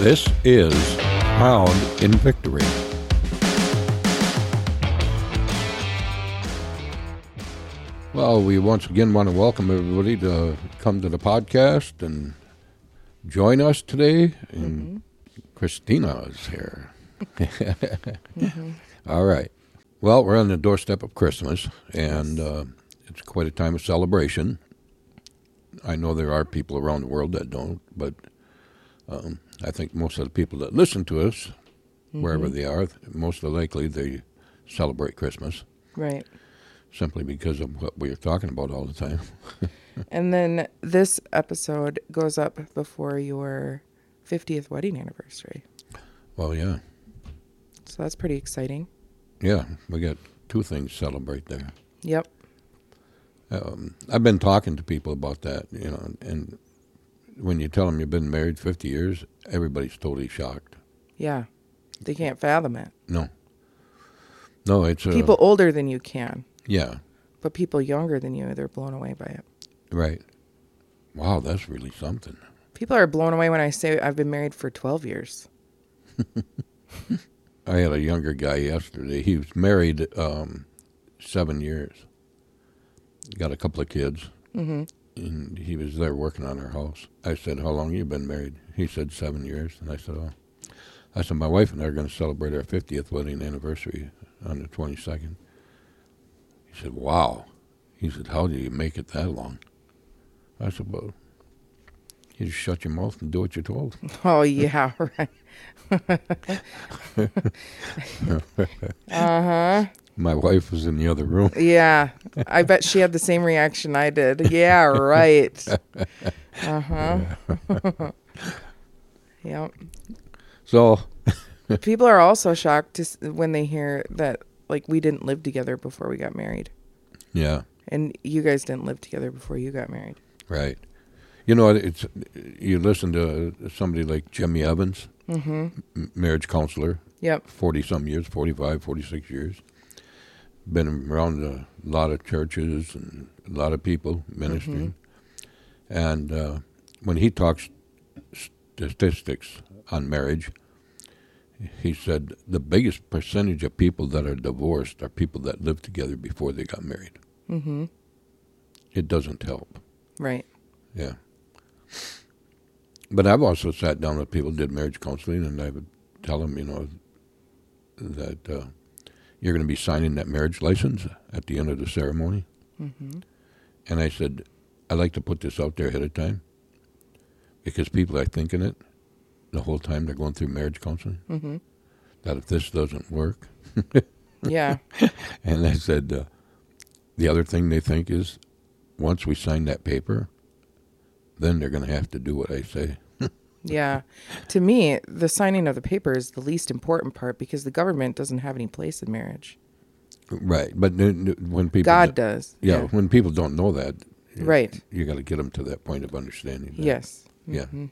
This is Crowned in Victory. Well, we once again want to welcome everybody to come to the podcast and join us today. And Christina is here. All right. Well, we're on the doorstep of Christmas, and it's quite a time of celebration. I know there are people around the world that don't, but I think most of the people that listen to us, wherever they are, most likely they celebrate Christmas. Right. Simply because of what we are talking about all the time. And then this episode goes up before your 50th wedding anniversary. Well, yeah. So that's pretty exciting. Yeah, we got two things to celebrate there. Yep. I've been talking to people about that, you know, and when you tell them you've been married 50 years, everybody's totally shocked. Yeah. They can't fathom it. No. No, it's... people older than you can. Yeah. But people younger than you, they're blown away by it. Right. Wow, that's really something. People are blown away when I say I've been married for 12 years. I had a younger guy yesterday. He was married 7 years. Got a couple of kids. Mm-hmm. And he was there working on our house. I said, how long you been married? He said, 7 years. And I said, oh. I said, my wife and I are going to celebrate our 50th wedding anniversary on the 22nd. He said, wow. He said, how do you make it that long? I said, well, you just shut your mouth and do what you're told. Oh, yeah, right. Uh-huh. My wife was in the other room. Yeah. I bet she had the same reaction I did. Yeah, right. Uh-huh. Yep. So. People are also shocked when they hear that, like, we didn't live together before we got married. Yeah. And you guys didn't live together before you got married. Right. You know, it's you listen to somebody like Jimmy Evans, marriage counselor. Yep. 40-some years, 45, 46 years. Been around a lot of churches and a lot of people ministering. Mm-hmm. And when he talks statistics on marriage, he said the biggest percentage of people that are divorced are people that lived together before they got married. Mm-hmm. It doesn't help. Right. Yeah. But I've also sat down with people who did marriage counseling, and I would tell them, you know, that you're going to be signing that marriage license at the end of the ceremony. Mm-hmm. And I said, I like to put this out there ahead of time because people are thinking it the whole time they're going through marriage counseling, that if this doesn't work. Yeah. And I said, the other thing they think is once we sign that paper, then they're going to have to do what I say. Yeah. To me, the signing of the paper is the least important part because the government doesn't have any place in marriage. Right. But when people... God does. Yeah, yeah. When people don't know that, right, you got to get them to that point of understanding. That. Yes. Yeah. Mm-hmm.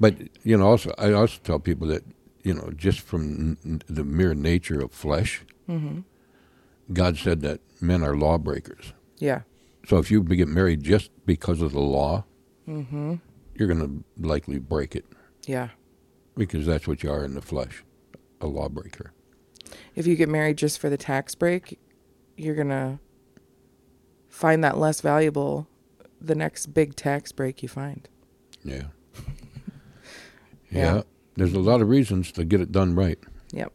But, you know, also I also tell people that, you know, just from the mere nature of flesh, God said that men are lawbreakers. Yeah. So if you get married just because of the law, you're going to likely break it. Yeah. Because that's what you are in the flesh, a lawbreaker. If you get married just for the tax break, you're going to find that less valuable the next big tax break you find. Yeah. Yeah. There's a lot of reasons to get it done right. Yep.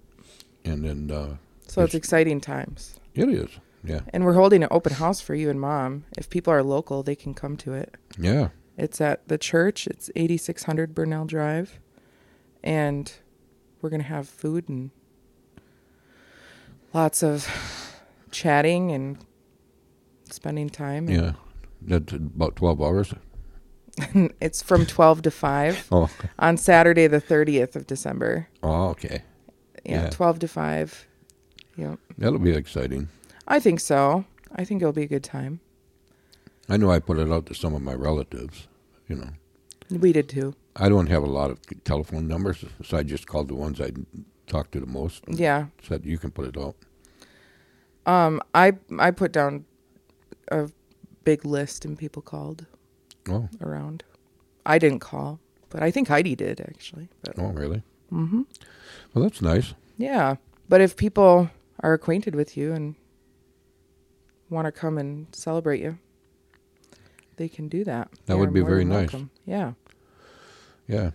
And then... so it's exciting times. It is, yeah. And we're holding an open house for you and Mom. If people are local, they can come to it. Yeah. It's at the church. It's 8600 Burnell Drive. And we're going to have food and lots of chatting and spending time. Yeah. That's about 12 hours. It's from 12 to 5 on Saturday, the 30th of December. Oh, okay. Yeah, yeah. 12 to 5. Yep. That'll be exciting. I think so. I think it'll be a good time. I know I put it out to some of my relatives, you know. We did too. I don't have a lot of telephone numbers, so I just called the ones I talked to the most. Yeah. Said you can put it out. I put down a big list and people called around. I didn't call. But I think Heidi did, actually. But, oh, really? Mm-hmm. Well, that's nice. Yeah. But if people are acquainted with you and want to come and celebrate you, they can do that. That would be very nice. Yeah. Yeah.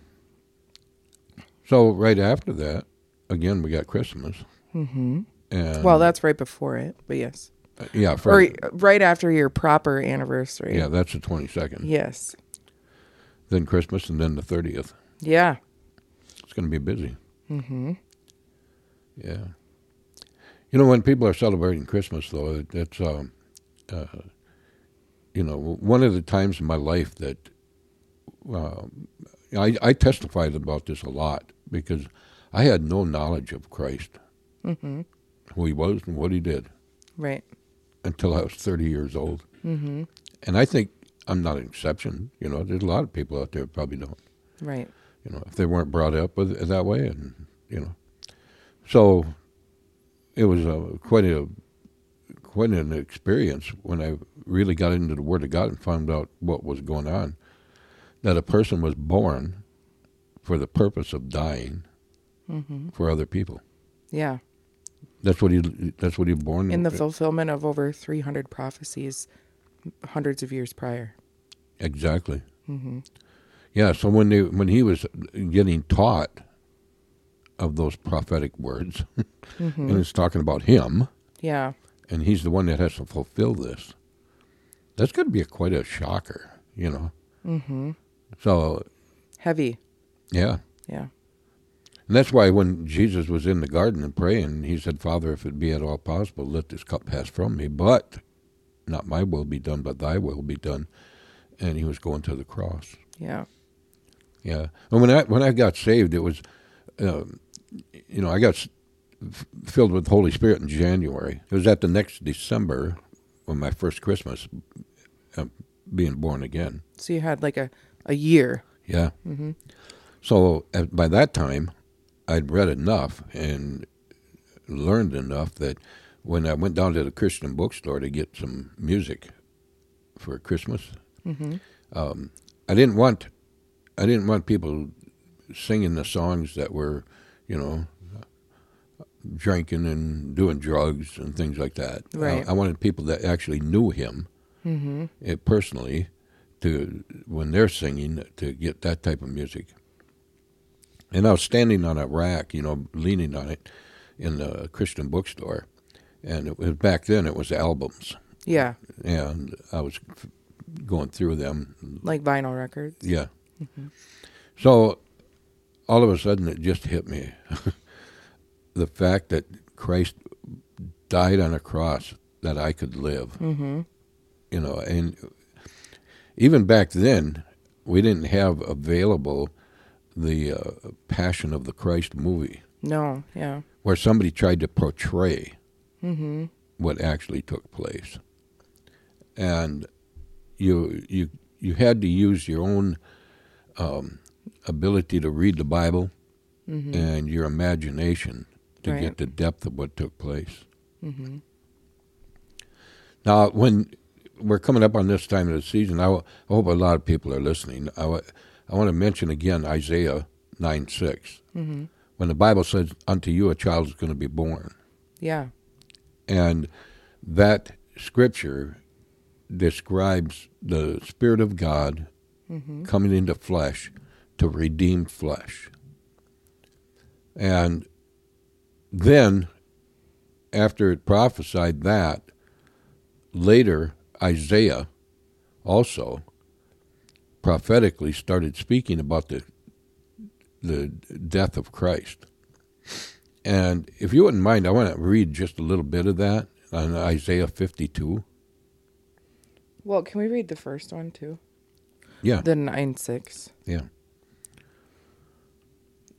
So right after that, again, we got Christmas. Mm-hmm. And well, that's right before it, but yes. Yeah. Right after your proper anniversary. Yeah, that's the 22nd. Yes. Then Christmas and then the 30th. Yeah. It's going to be busy. Mm-hmm. Yeah. You know, when people are celebrating Christmas, though, it's, you know, one of the times in my life that I testified about this a lot because I had no knowledge of Christ, mm-hmm. who he was and what he did. Right. Until I was 30 years old. Mm-hmm. And I think I'm not an exception. You know, there's a lot of people out there who probably don't. Right. You know, if they weren't brought up with it that way, and, you know. So it was quite an experience when I really got into the Word of God and found out what was going on, that a person was born for the purpose of dying mm-hmm. for other people. Yeah. That's what he was born in the fulfillment of over 300 prophecies hundreds of years prior. Exactly. Mm-hmm. Yeah, so when he was getting taught of those prophetic words, mm-hmm. and it's talking about him. Yeah. And he's the one that has to fulfill this. That's going to be quite a shocker, you know. Mm-hmm. So. Heavy. Yeah. Yeah. And that's why when Jesus was in the garden and praying, he said, Father, if it be at all possible, let this cup pass from me, but not my will be done, but thy will be done. And he was going to the cross. Yeah. Yeah. And when I got saved, it was, you know, I got filled with the Holy Spirit in January. It was at the next December on my first Christmas being born again. So you had like a year. Yeah. Mm-hmm. So by that time, I'd read enough and learned enough that when I went down to the Christian bookstore to get some music for Christmas, mm-hmm. I didn't want people singing the songs that were, you know, drinking and doing drugs and things like that. Right. I wanted people that actually knew him mm-hmm. personally to, when they're singing, to get that type of music. And I was standing on a rack, you know, leaning on it in the Christian bookstore. And it was, back then it was albums. Yeah. And I was going through them. Like vinyl records? Yeah. Mm-hmm. So all of a sudden it just hit me. The fact that Christ died on a cross that I could live. Mm-hmm. You know, and even back then we didn't have available the Passion of the Christ movie. No, yeah. Where somebody tried to portray mm-hmm. what actually took place. And you had to use your own ability to read the Bible mm-hmm. and your imagination to right. get the depth of what took place. Mm-hmm. Now, when we're coming up on this time of the season, I hope a lot of people are listening. I want to mention again Isaiah 9:6, mm-hmm. when the Bible says, unto you a child is going to be born. Yeah. And that scripture describes the Spirit of God mm-hmm. coming into flesh to redeem flesh. And then, after it prophesied that, later Isaiah also prophetically started speaking about the death of Christ. And if you wouldn't mind, I want to read just a little bit of that on Isaiah 52. Well, can we read the first one too? Yeah. The 9:6. Yeah.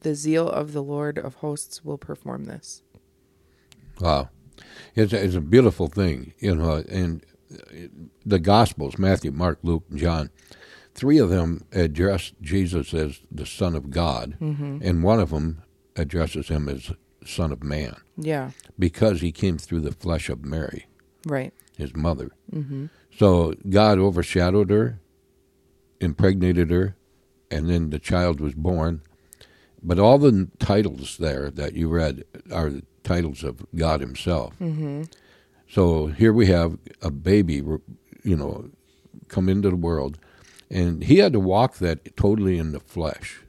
The zeal of the Lord of hosts will perform this. Wow. It's a beautiful thing. You know, and the Gospels, Matthew, Mark, Luke, and John, three of them address Jesus as the Son of God, mm-hmm. and one of them addresses him as Son of Man. Yeah. Because he came through the flesh of Mary. Right. His mother. Mm-hmm. So God overshadowed her, impregnated her, and then the child was born. But all the titles there that you read are the titles of God himself. Mm-hmm. So here we have a baby, you know, come into the world, and he had to walk that totally in the flesh,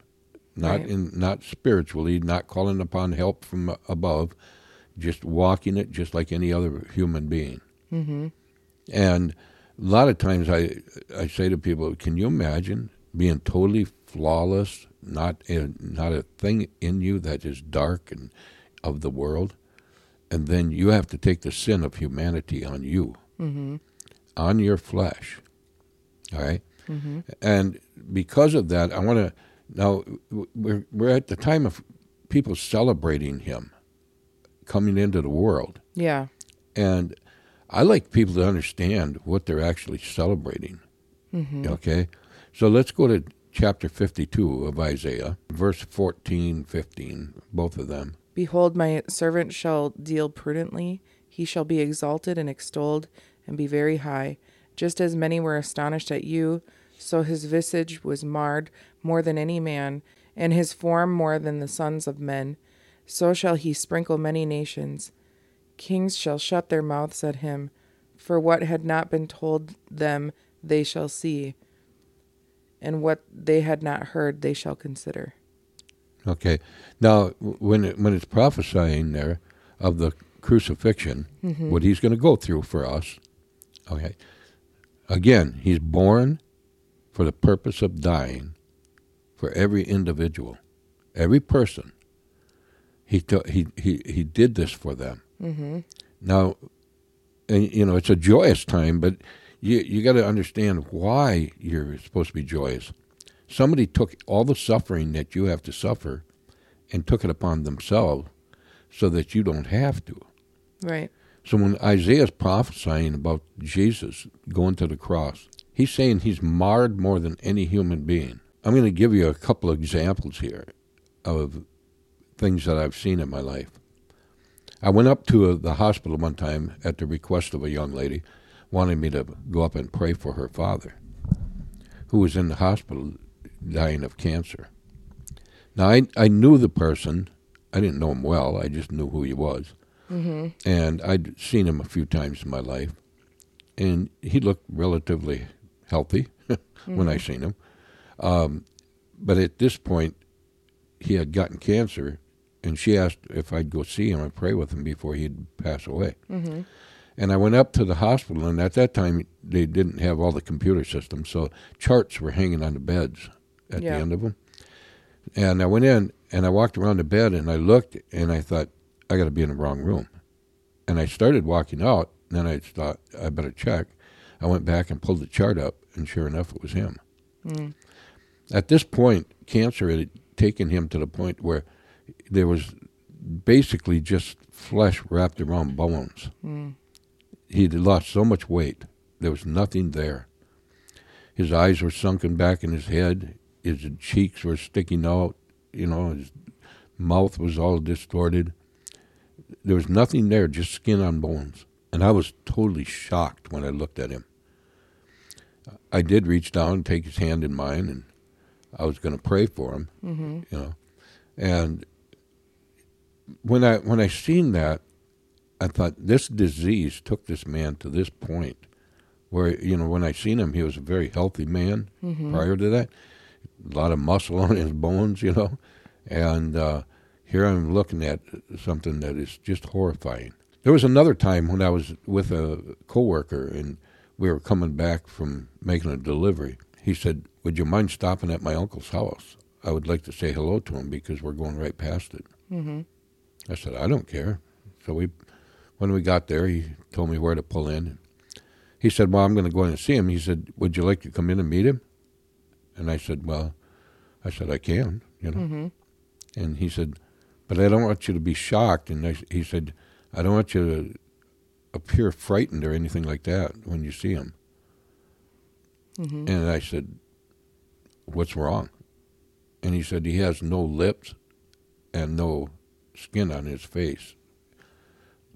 not right. in, not spiritually, not calling upon help from above, just walking it just like any other human being. Mm-hmm. And a lot of times I say to people, can you imagine being totally flawless, not a thing in you that is dark and of the world, and then you have to take the sin of humanity on you, mm-hmm. on your flesh, all right? Mm-hmm. And because of that, I want to, now we're at the time of people celebrating him coming into the world. Yeah. And I like people to understand what they're actually celebrating, mm-hmm. okay? So let's go to chapter 52 of Isaiah, verse 14, 15, both of them. Behold, my servant shall deal prudently. He shall be exalted and extolled and be very high. Just as many were astonished at you, so his visage was marred more than any man, and his form more than the sons of men. So shall he sprinkle many nations. Kings shall shut their mouths at him, for what had not been told them they shall see, and what they had not heard they shall consider. Okay. Now, when it's prophesying there of the crucifixion, mm-hmm. what he's going to go through for us, okay, again, he's born for the purpose of dying for every individual, every person. He did this for them. Mm-hmm. Now, and, you know, it's a joyous time, but you got to understand why you're supposed to be joyous. Somebody took all the suffering that you have to suffer and took it upon themselves so that you don't have to. Right. So when Isaiah's prophesying about Jesus going to the cross, he's saying he's marred more than any human being. I'm going to give you a couple of examples here of things that I've seen in my life. I went up to the hospital one time at the request of a young lady, wanted me to go up and pray for her father, who was in the hospital dying of cancer. Now, I knew the person. I didn't know him well. I just knew who he was. Mm-hmm. And I'd seen him a few times in my life. And he looked relatively healthy when mm-hmm. I seen him. But at this point, he had gotten cancer, and she asked if I'd go see him and pray with him before he'd pass away. Mm-hmm. And I went up to the hospital, and at that time, they didn't have all the computer systems, so charts were hanging on the beds at the end of them. And I went in, and I walked around the bed, and I looked, and I thought, I got to be in the wrong room. And I started walking out, and then I thought, I better check. I went back and pulled the chart up, and sure enough, it was him. Mm. At this point, cancer had taken him to the point where there was basically just flesh wrapped around bones. Mm. He'd lost so much weight. There was nothing there. His eyes were sunken back in his head. His cheeks were sticking out. You know, his mouth was all distorted. There was nothing there, just skin on bones. And I was totally shocked when I looked at him. I did reach down and take his hand in mine, and I was going to pray for him. Mm-hmm. You know, and when I seen that, I thought, this disease took this man to this point where, you know, when I seen him, he was a very healthy man mm-hmm. prior to that. A lot of muscle on his bones, you know. And here I'm looking at something that is just horrifying. There was another time when I was with a coworker, and we were coming back from making a delivery. He said, would you mind stopping at my uncle's house? I would like to say hello to him because we're going right past it. Mm-hmm. I said, I don't care. So we... When we got there, he told me where to pull in. He said, well, I'm going to go in and see him. He said, would you like to come in and meet him? And I said, I can, you know. Mm-hmm. And he said, but I don't want you to be shocked. And he said, I don't want you to appear frightened or anything like that when you see him. Mm-hmm. And I said, what's wrong? And he said, he has no lips and no skin on his face.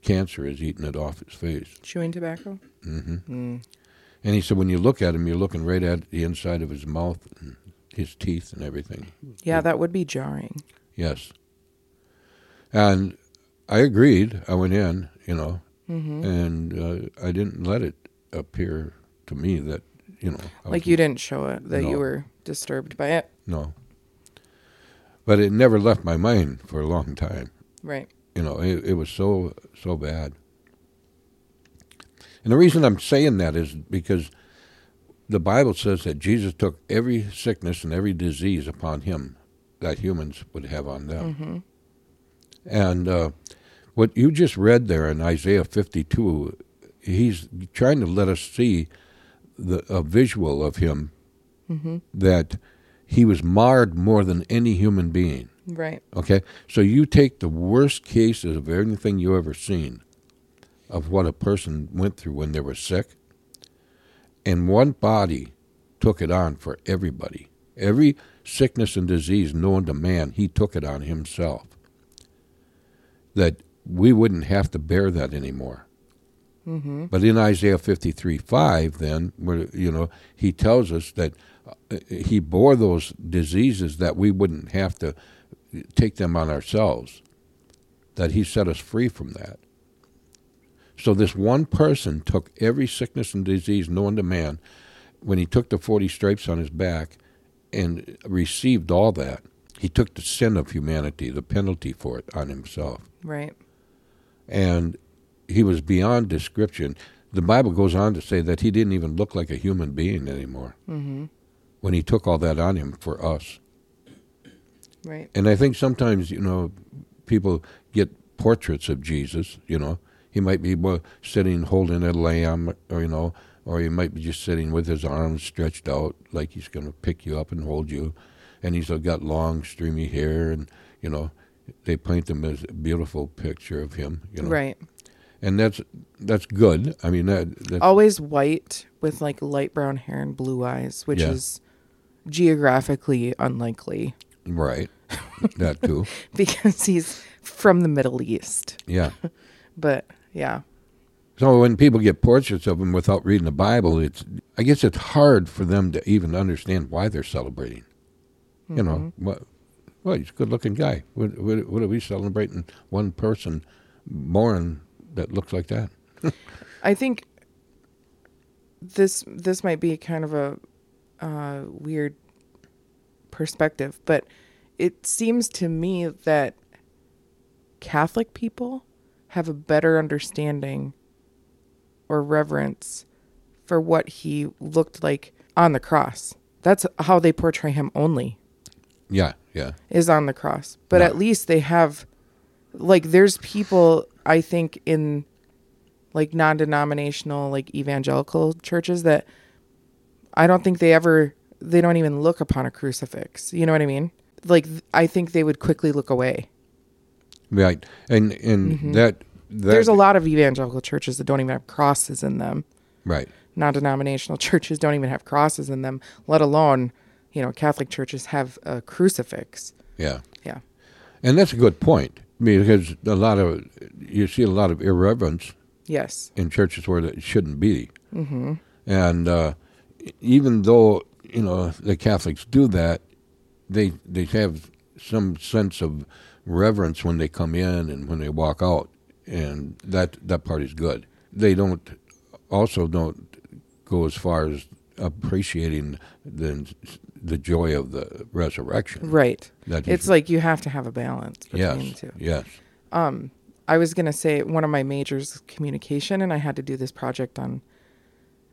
Cancer is eating it off his face. Chewing tobacco? Mm-hmm. Mm. And he said, when you look at him, you're looking right at the inside of his mouth and his teeth and everything. Yeah, that would be jarring. Yes. And I agreed. I went in, you know, mm-hmm. and I didn't let it appear to me that, you know. Like you didn't show it, that you were disturbed by it? No. But it never left my mind for a long time. Right. You know, it was so bad. And the reason I'm saying that is because the Bible says that Jesus took every sickness and every disease upon him that humans would have on them. Mm-hmm. And what you just read there in Isaiah 52, he's trying to let us see a visual of him mm-hmm. that he was marred more than any human being. Right. Okay? So you take the worst cases of anything you ever seen of what a person went through when they were sick, and one body took it on for everybody. Every sickness and disease known to man, he took it on himself. That we wouldn't have to bear that anymore. Mm-hmm. But in Isaiah 53:5, then, where, you know, he tells us that he bore those diseases that we wouldn't have to take them on ourselves, that he set us free from that. So this one person took every sickness and disease known to man when he took the 40 stripes on his back and received all that. He took the sin of humanity, the penalty for it, on himself. Right. And he was beyond description. The Bible goes on to say that he didn't even look like a human being anymore mm-hmm. when he took all that on him for us. Right. And I think sometimes, you know, people get portraits of Jesus, you know. He might be sitting holding a lamb, or, you know, or he might be just sitting with his arms stretched out like he's going to pick you up and hold you. And he's got long, streamy hair, and, you know, they paint him as a beautiful picture of him, you know. Right. And that's good. I mean, that's always white with, like, light brown hair and blue eyes, which is geographically unlikely. Right. That, too. Because he's from the Middle East. Yeah. But, yeah. So when people get portraits of him without reading the Bible, I guess it's hard for them to even understand why they're celebrating. Mm-hmm. You know, well, he's a good-looking guy. What are we celebrating one person born that looks like that? I think this might be kind of a weird perspective, but it seems to me that Catholic people have a better understanding or reverence for what he looked like on the cross. That's how they portray him only. Yeah, yeah. Is on the cross. But at least they have, like, there's people, I think, in, like, non-denominational, like, evangelical churches that I don't think they don't even look upon a crucifix. You know what I mean? Like, I think they would quickly look away. Right, and mm-hmm. that there's a lot of evangelical churches that don't even have crosses in them. Right, non-denominational churches don't even have crosses in them, let alone, you know, Catholic churches have a crucifix. Yeah, yeah, and that's a good point because you see a lot of irreverence. Yes, in churches where it shouldn't be, mm-hmm. and even though you know the Catholics do that, they have some sense of reverence when they come in and when they walk out, and that part is good. They don't go as far as appreciating the joy of the resurrection. Right. It's like you have to have a balance between the two. Yes. I was going to say one of my majors is communication, and I had to do this project on,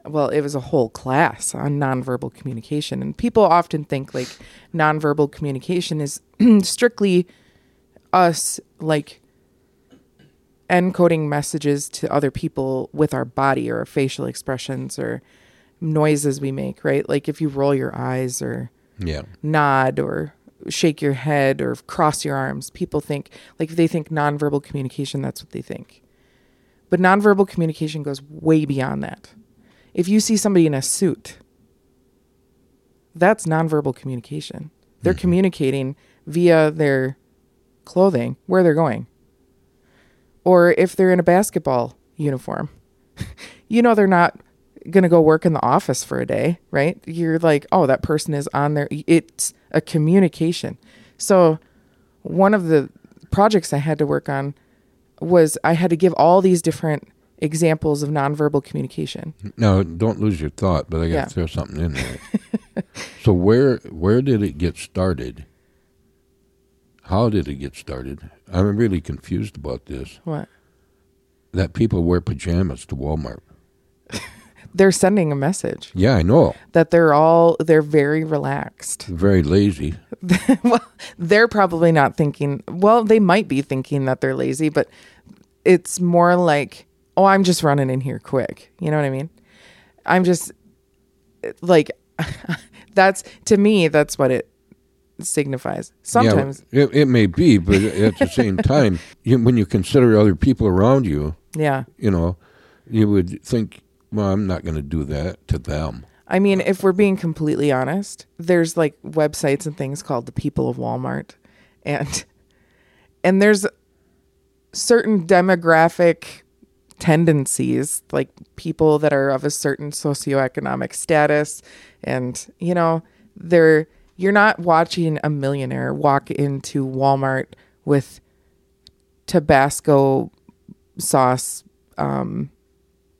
well, it was a whole class on nonverbal communication, and people often think like nonverbal communication is strictly us like encoding messages to other people with our body or our facial expressions or noises we make, right? Like if you roll your eyes or nod or shake your head or cross your arms. People think, like, if they think nonverbal communication, that's what they think. But nonverbal communication goes way beyond that. If you see somebody in a suit, that's nonverbal communication. They're communicating via their clothing, where they're going. Or if they're in a basketball uniform, you know they're not going to go work in the office for a day, right? You're like, oh, that person is on there. It's a communication. So one of the projects I had to work on was I had to give all these different examples of nonverbal communication. Now, don't lose your thought, but I got to throw something in there. So where did it get started? How did it get started? I'm really confused about this. What? That people wear pajamas to Walmart. They're sending a message. Yeah, I know. That they're very relaxed. Very lazy. Well, they're probably not thinking, well, they might be thinking that they're lazy, but it's more like, oh, I'm just running in here quick. You know what I mean? I'm just like, that's what it signifies. Sometimes. Yeah, it may be, but at the same time, when you consider other people around you, yeah, you know, you would think, well, I'm not going to do that to them. I mean, if we're being completely honest, there's like websites and things called the People of Walmart. And there's certain demographic tendencies, like people that are of a certain socioeconomic status. And, you know, you're not watching a millionaire walk into Walmart with Tabasco sauce,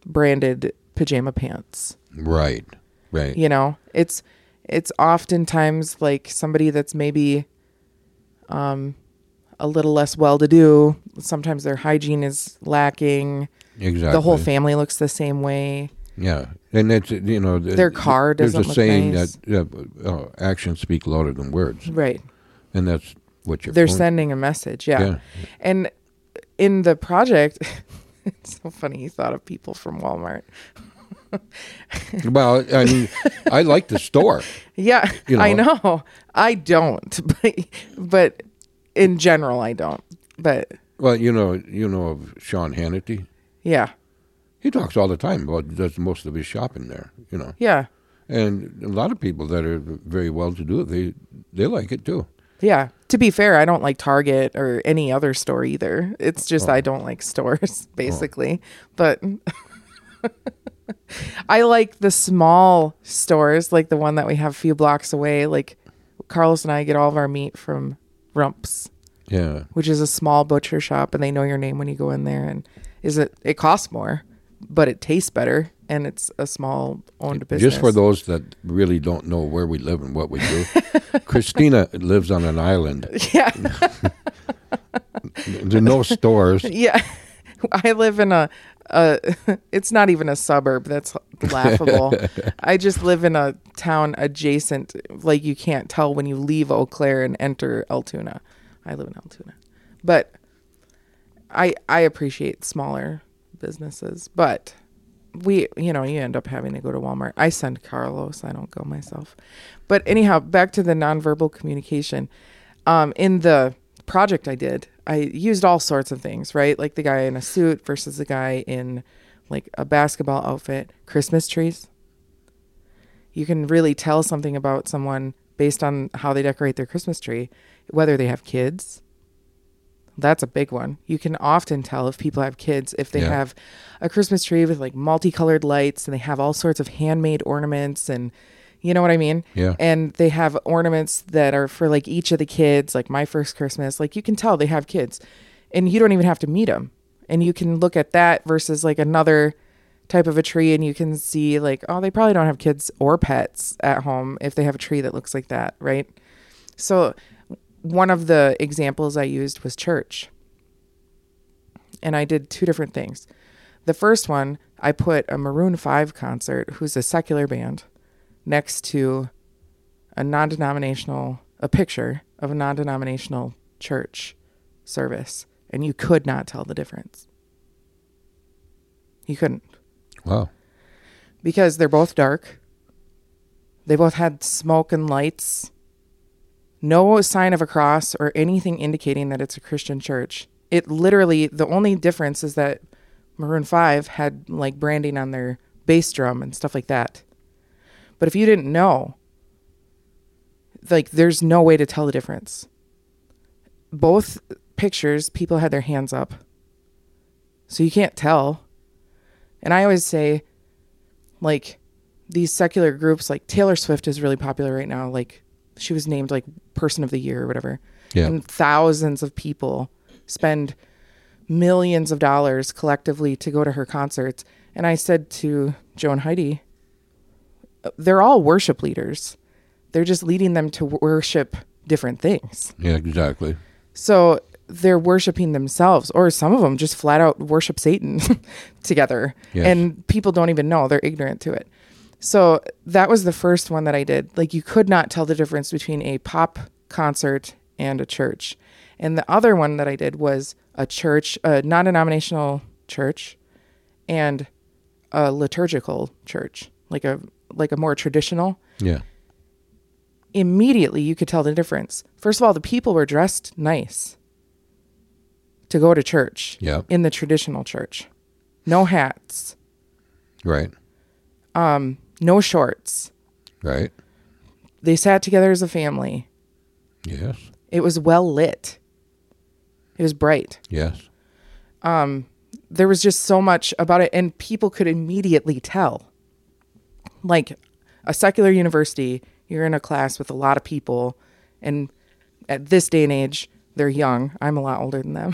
branded pajama pants. Right. You know, it's oftentimes like somebody that's maybe a little less well-to-do. Sometimes their hygiene is lacking. Exactly. The whole family looks the same way. Yeah. And it's, you know, their car doesn't look nice. There's a saying that actions speak louder than words. Right. And that's what you're... They're sending a message, yeah. And in the project... It's so funny you thought of people from Walmart. Well, I mean, I like the store. Yeah, you know. I know. I don't, but in general, I don't. But well, you know of Sean Hannity. Yeah, he talks all the time about does most of his shopping there. You know. Yeah. And a lot of people that are very well-to-do, they like it too. Yeah. To be fair, I don't like Target or any other store either. It's just I don't like stores, basically. Oh. But I like the small stores, like the one that we have a few blocks away. Like Carlos and I get all of our meat from Rump's, yeah, which is a small butcher shop, and they know your name when you go in there. And it costs more, but it tastes better, and it's a small owned business. Just for those that really don't know where we live and what we do, Christina lives on an island. Yeah. There are no stores. Yeah. I live in it's not even a suburb. That's laughable. I just live in a town adjacent, like you can't tell when you leave Eau Claire and enter Altoona. I live in Altoona. But I appreciate smaller businesses, but you end up having to go to Walmart. I send Carlos. I don't go myself. But anyhow, back to the nonverbal communication. In the project I did, I used all sorts of things, right? Like the guy in a suit versus the guy in like a basketball outfit. Christmas trees. You can really tell something about someone based on how they decorate their Christmas tree, whether they have kids. That's a big one. You can often tell if people have kids, if they have a Christmas tree with like multicolored lights and they have all sorts of handmade ornaments, and you know what I mean? Yeah. And they have ornaments that are for like each of the kids, like my first Christmas, like you can tell they have kids and you don't even have to meet them. And you can look at that versus like another type of a tree and you can see like, oh, they probably don't have kids or pets at home if they have a tree that looks like that, right? So one of the examples I used was church. And I did two different things. The first one, I put a Maroon 5 concert, who's a secular band, next to a picture of a non-denominational church service. And you could not tell the difference. You couldn't. Wow. Because they're both dark. They both had smoke and lights. no sign of a cross or anything indicating that it's a Christian church. It literally, the only difference is that Maroon 5 had like branding on their bass drum and stuff like that. But if you didn't know, like, there's no way to tell the difference. Both pictures, people had their hands up. So you can't tell. And I always say, like, these secular groups, like Taylor Swift is really popular right now. Like, she was named like Person of the Year or whatever. Yeah. And thousands of people spend millions of dollars collectively to go to her concerts. And I said to Joe and Heidi, they're all worship leaders. They're just leading them to worship different things. Yeah, exactly. So they're worshiping themselves, or some of them just flat out worship Satan together. Yes. And people don't even know. They're ignorant to it. So that was the first one that I did. Like, you could not tell the difference between a pop concert and a church. And the other one that I did was a church, a non-denominational church, and a liturgical church, like a more traditional. Yeah. Immediately you could tell the difference. First of all, the people were dressed nice to go to church. Yeah. In the traditional church. No hats. Right. No shorts. Right. They sat together as a family. Yes. It was well lit. It was bright. Yes. There was just so much about it, and people could immediately tell. Like a secular university, you're in a class with a lot of people, and at this day and age, they're young. I'm a lot older than them.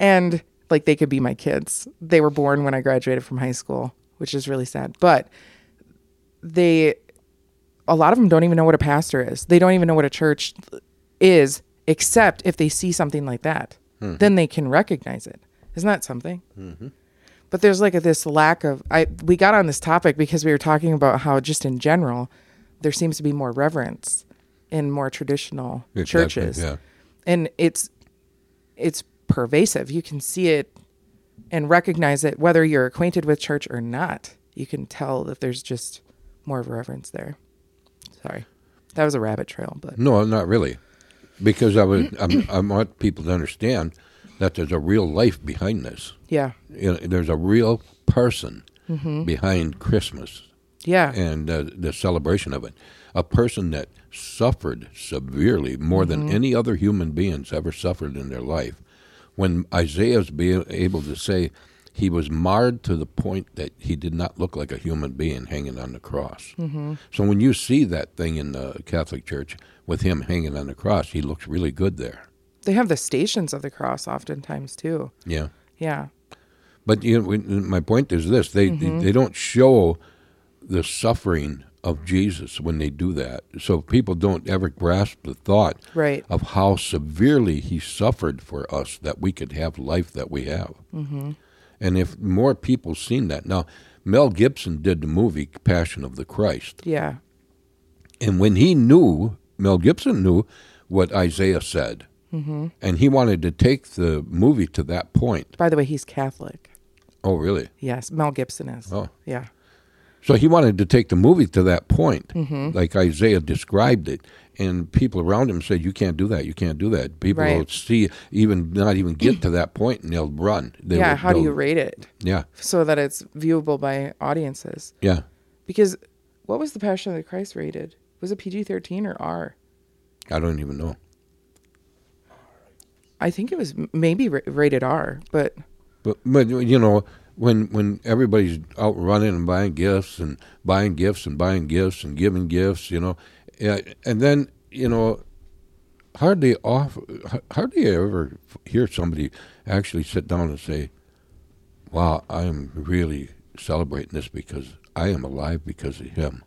and like, they could be my kids. They were born when I graduated from high school, which is really sad. But a lot of them don't even know what a pastor is. They don't even know what a church is, except if they see something like that. Mm-hmm. Then they can recognize it. Isn't that something? Mm-hmm. But there's like this lack of... We got on this topic because we were talking about how just in general, there seems to be more reverence in more traditional churches. Yeah. And it's pervasive. You can see it and recognize it, whether you're acquainted with church or not. You can tell that there's just more of a reverence there. Sorry, that was a rabbit trail, but no, not really, because I want people to understand that there's a real life behind this. Yeah, you know, there's a real person behind Christmas. Yeah, and the celebration of it, a person that suffered severely more than any other human beings ever suffered in their life. When Isaiah's able to say he was marred to the point that he did not look like a human being hanging on the cross. Mm-hmm. So when you see that thing in the Catholic Church with him hanging on the cross, he looks really good there. They have the Stations of the Cross oftentimes too. Yeah. Yeah. But you know, my point is this. They don't show the suffering of Jesus when they do that. So people don't ever grasp the thought of how severely he suffered for us that we could have life that we have. Mm-hmm. And if more people seen that. Now, Mel Gibson did the movie Passion of the Christ. Yeah. And when he knew, Mel Gibson knew what Isaiah said. Mm-hmm. And he wanted to take the movie to that point. By the way, he's Catholic. Oh, really? Yes, Mel Gibson is. Oh. Yeah. So he wanted to take the movie to that point, like Isaiah described it. And people around him said, you can't do that, you can't do that. People will see, not even get to that point, and they'll run. How do you rate it? Yeah. So that it's viewable by audiences. Yeah. Because what was the Passion of the Christ rated? Was it PG-13 or R? I don't even know. I think it was maybe rated R, But you know... When everybody's out running and buying gifts and giving gifts, you know, and then, you know, hardly ever hear somebody actually sit down and say, wow, I'm really celebrating this because I am alive because of him,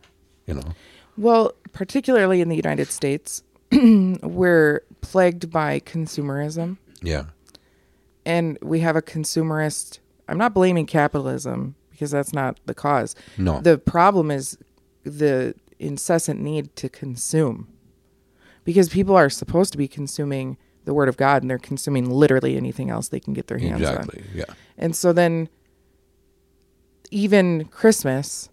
you know. Well, particularly in the United States, we're plagued by consumerism. Yeah. And we have a consumerist... I'm not blaming capitalism because that's not the cause. No. The problem is the incessant need to consume, because people are supposed to be consuming the Word of God, and they're consuming literally anything else they can get their hands on. Exactly, yeah. And so then even Christmas,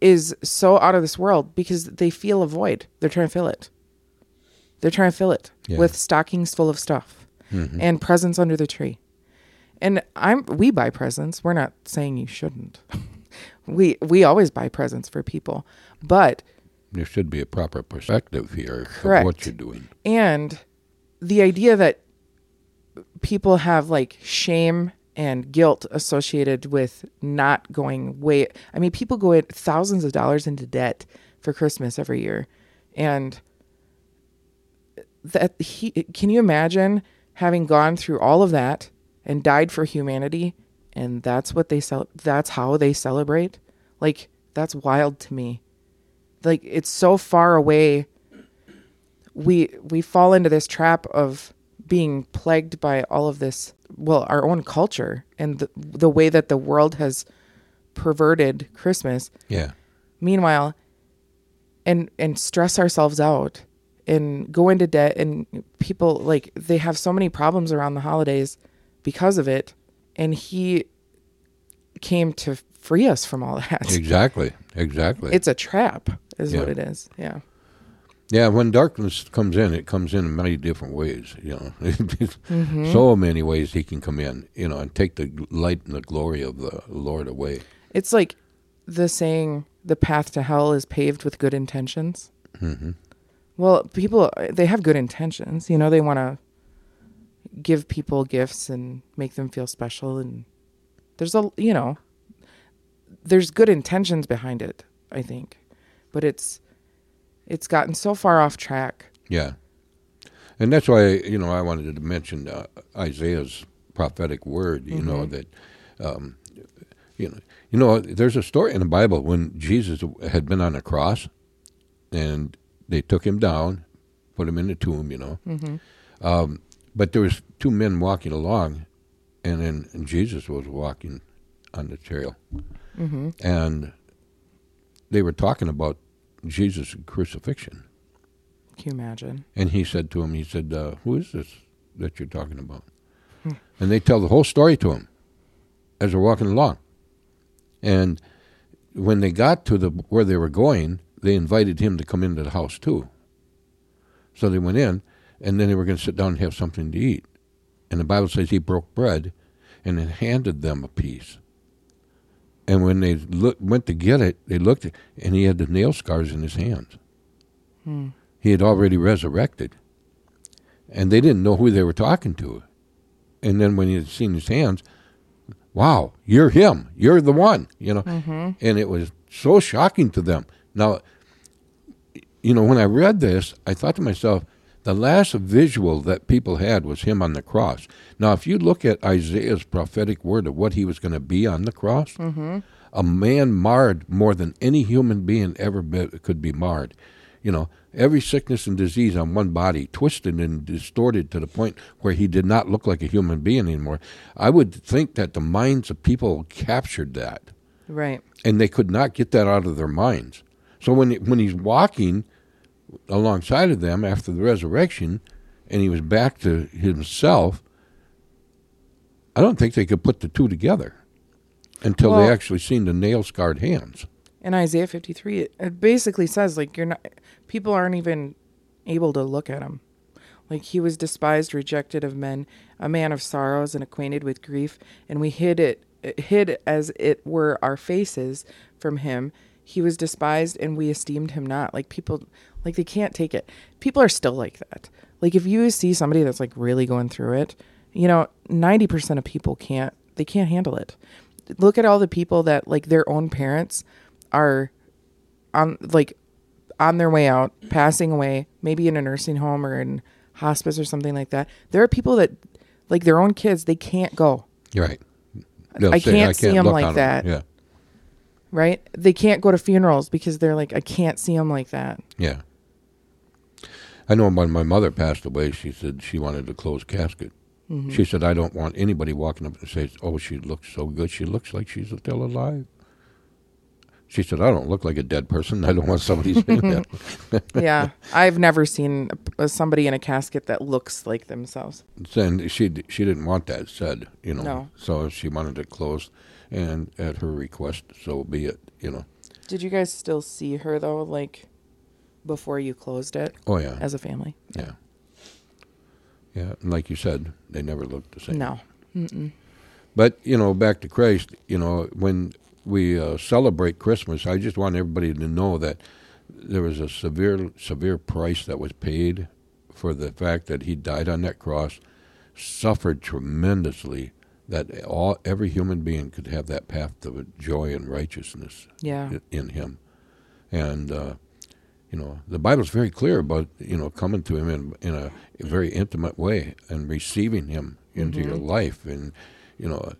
is so out of this world because they feel a void. They're trying to fill it. They're trying to fill it with stockings full of stuff and presents under the tree. And we buy presents. We're not saying you shouldn't. We always buy presents for people, but there should be a proper perspective here of what you're doing. And the idea that people have like shame and guilt associated with not going way. I mean, people go thousands of dollars into debt for Christmas every year. And can you imagine having gone through all of that and died for humanity? And that's what they sell. That's how they celebrate. Like, that's wild to me. Like, it's so far away. We fall into this trap of being plagued by all of this, well, our own culture and the way that the world has perverted Christmas. Yeah. Meanwhile, and stress ourselves out and go into debt, and people, like, they have so many problems around the holidays because of it. And he came to free us from all that. Exactly. It's a trap is what it is. Yeah. Yeah, when darkness comes in, it comes in many different ways, you know. So many ways he can come in, you know, and take the light and the glory of the Lord away. It's like the saying, the path to hell is paved with good intentions. Mm-hmm. Well, people, they have good intentions. You know, they want to give people gifts and make them feel special. And there's good intentions behind it, I think. But it's gotten so far off track. Yeah. And that's why, you know, I wanted to mention Isaiah's prophetic word, you know, that, there's a story in the Bible when Jesus had been on a cross and they took him down, put him in the tomb, you know. But there was two men walking along, and then Jesus was walking on the trail. And they were talking about Jesus' crucifixion. Can you imagine? And he said to him, who is this that you're talking about? And they tell the whole story to him as they're walking along. And when they got to where they were going, they invited him to come into the house too. So they went in, and then they were going to sit down and have something to eat. And the Bible says he broke bread and then handed them a piece. And when they went to get it, they looked, and he had the nail scars in his hands. He had already resurrected. And they didn't know who they were talking to. And then when he had seen his hands, wow, you're him. You're the one, you know. And it was so shocking to them. Now, you know, when I read this, I thought to myself, the last visual that people had was him on the cross. Now, if you look at Isaiah's prophetic word of what he was going to be on the cross, a man marred more than any human being ever could be marred. You know, every sickness and disease on one body, twisted and distorted to the point where he did not look like a human being anymore. I would think that the minds of people captured that. Right. And they could not get that out of their minds. So when he's walking alongside of them after the resurrection, and he was back to himself, I don't think they could put the two together until they actually seen the nail-scarred hands. In Isaiah 53, it basically says, like, people aren't even able to look at him. Like, he was despised, rejected of men, a man of sorrows and acquainted with grief, and we hid as it were our faces from him. He was despised and we esteemed him not. Like, people, like, they can't take it. People are still like that. Like, if you see somebody that's like really going through it, you know, 90% of people can't handle it. Look at all the people that, like, their own parents are on their way out, passing away, maybe in a nursing home or in hospice or something like that. There are people that, like, their own kids, they can't go. You're right. I can't see them like that. Yeah. Right? They can't go to funerals because they're like, I can't see them like that. Yeah. I know when my mother passed away, she said she wanted a closed casket. She said, I don't want anybody walking up and saying, oh, she looks so good. She looks like she's still alive. She said, I don't look like a dead person. I don't want somebody saying that. Yeah. I've never seen somebody in a casket that looks like themselves. And she didn't want that said, you know. No. So she wanted it closed. And at her request, so be it, you know. Did you guys still see her, though, like, before you closed it? Oh, yeah. As a family? Yeah. Yeah, and like you said, they never looked the same. No. Mm-mm. But, you know, back to Christ, you know, when we celebrate Christmas, I just want everybody to know that there was a severe price that was paid for the fact that he died on that cross, suffered tremendously, that every human being could have that path to joy and righteousness in him. And, you know, the Bible's very clear about, you know, coming to him in a very intimate way and receiving him into your life. And, you know,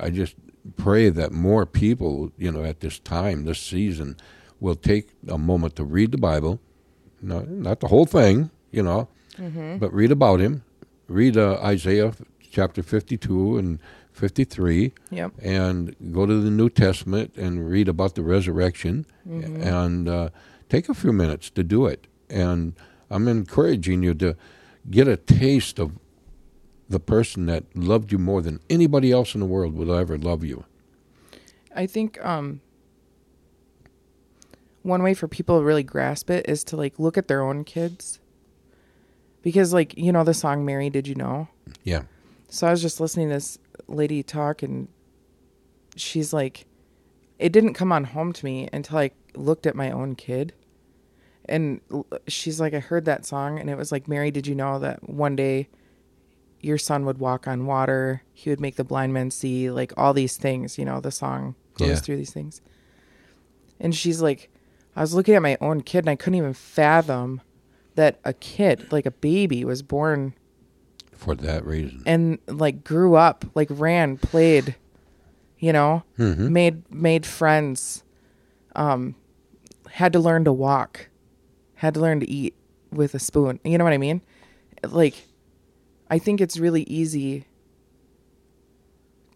I just pray that more people, you know, at this time, this season, will take a moment to read the Bible, not the whole thing, you know, but read about him, read Isaiah chapter 52 and 53, and go to the New Testament and read about the resurrection, and take a few minutes to do it. And I'm encouraging you to get a taste of the person that loved you more than anybody else in the world will ever love you. I think one way for people to really grasp it is to, like, look at their own kids. Because, like, you know the song Mary, Did You Know? Yeah. So I was just listening to this lady talk, and she's like, it didn't come on home to me until I looked at my own kid. And she's like, I heard that song, and it was like, Mary, did you know that one day your son would walk on water? He would make the blind men see, like, all these things, you know, the song goes through these things. And she's like, I was looking at my own kid, and I couldn't even fathom that a kid, like a baby, was born for that reason, and, like, grew up, like, ran, played, you know, made friends, had to learn to walk, had to learn to eat with a spoon. You know what I mean? Like, I think it's really easy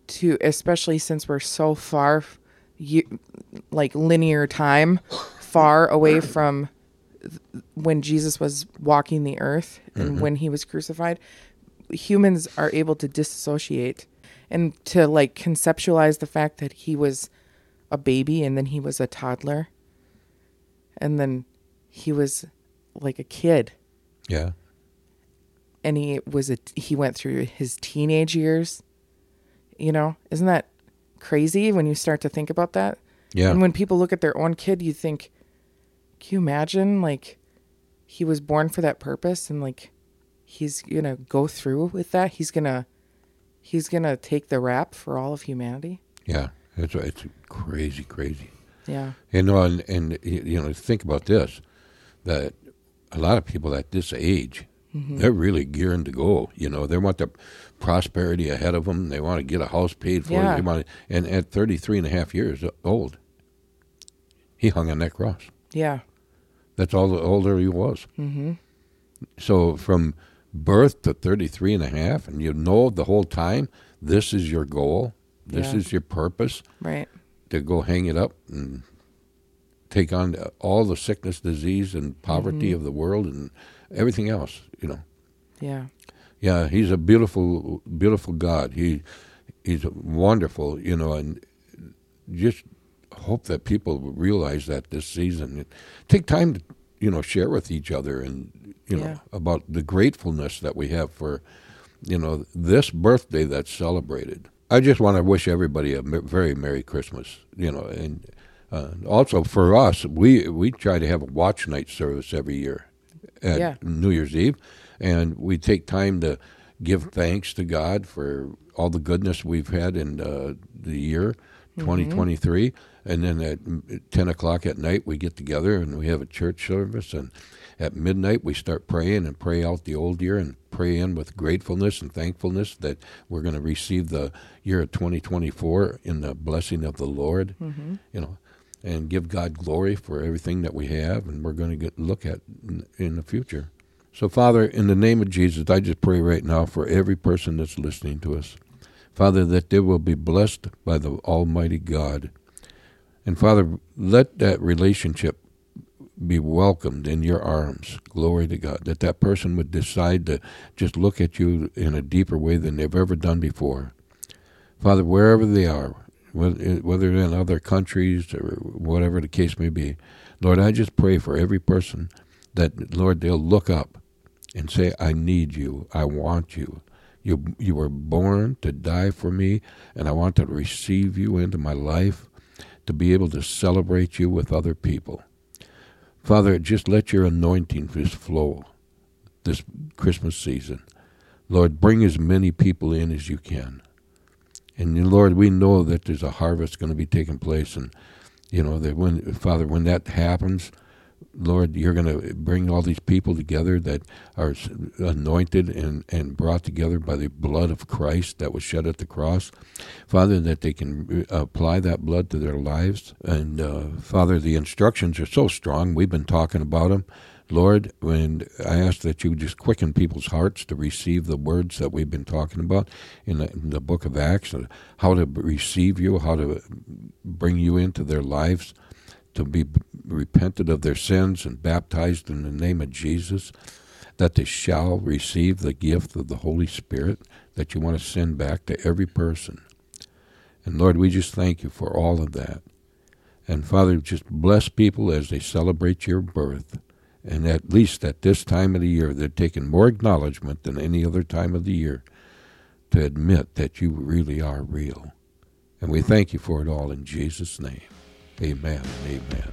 to, especially since we're so far, like, linear time, far away from when Jesus was walking the earth and when he was crucified. Humans are able to disassociate and to, like, conceptualize the fact that he was a baby, and then he was a toddler, and then he was, like, a kid. Yeah. And he went through his teenage years, you know? Isn't that crazy when you start to think about that? Yeah. And when people look at their own kid, you think, can you imagine, like, he was born for that purpose, and, like, he's going to go through with that. He's going to take the rap for all of humanity. Yeah. It's crazy, crazy. Yeah. You know, and you know, think about this, that a lot of people at this age, they're really gearing to go, you know, they want the prosperity ahead of them. They want to get a house paid for. They want to, and at 33 and a half years old, he hung on that cross. Yeah. That's all the older he was. Mm-hmm. So from birth to 33 and a half, and you know the whole time, this is your goal, this is your purpose, right? To go hang it up and take on all the sickness, disease, and poverty of the world and everything else, you know. Yeah. Yeah, he's a beautiful, beautiful God. He's wonderful, you know, and just hope that people realize that this season. Take time to, you know, share with each other and, you know, about the gratefulness that we have for, you know, this birthday that's celebrated. I just want to wish everybody a very Merry Christmas, you know, and also for us, we try to have a watch night service every year at New Year's Eve, and we take time to give thanks to God for all the goodness we've had in the year 2023. And then at 10 o'clock at night, we get together and we have a church service. And at midnight, we start praying and pray out the old year and pray in with gratefulness and thankfulness that we're going to receive the year of 2024 in the blessing of the Lord, you know, and give God glory for everything that we have and we're going to look at in the future. So, Father, in the name of Jesus, I just pray right now for every person that's listening to us, Father, that they will be blessed by the Almighty God. And, Father, let that relationship be welcomed in your arms. Glory to God. That person would decide to just look at you in a deeper way than they've ever done before. Father, wherever they are, whether in other countries or whatever the case may be. Lord, I just pray for every person that, Lord, they'll look up and say, I need you. I want you. You were born to die for me, and I want to receive you into my life to be able to celebrate you with other people. Father, just let your anointing just flow this Christmas season. Lord, bring as many people in as you can. And, Lord, we know that there's a harvest going to be taking place. And, you know, that when, Father, when that happens, Lord, you're going to bring all these people together that are anointed and brought together by the blood of Christ that was shed at the cross. Father, that they can apply that blood to their lives. And, Father, the instructions are so strong. We've been talking about them. Lord, and I ask that you just quicken people's hearts to receive the words that we've been talking about in the book of Acts, how to receive you, how to bring you into their lives, to be repented of their sins and baptized in the name of Jesus, that they shall receive the gift of the Holy Spirit that you want to send back to every person. And Lord, we just thank you for all of that. And Father, just bless people as they celebrate your birth. And at least at this time of the year, they're taking more acknowledgement than any other time of the year to admit that you really are real. And we thank you for it all in Jesus' name. Amen and amen.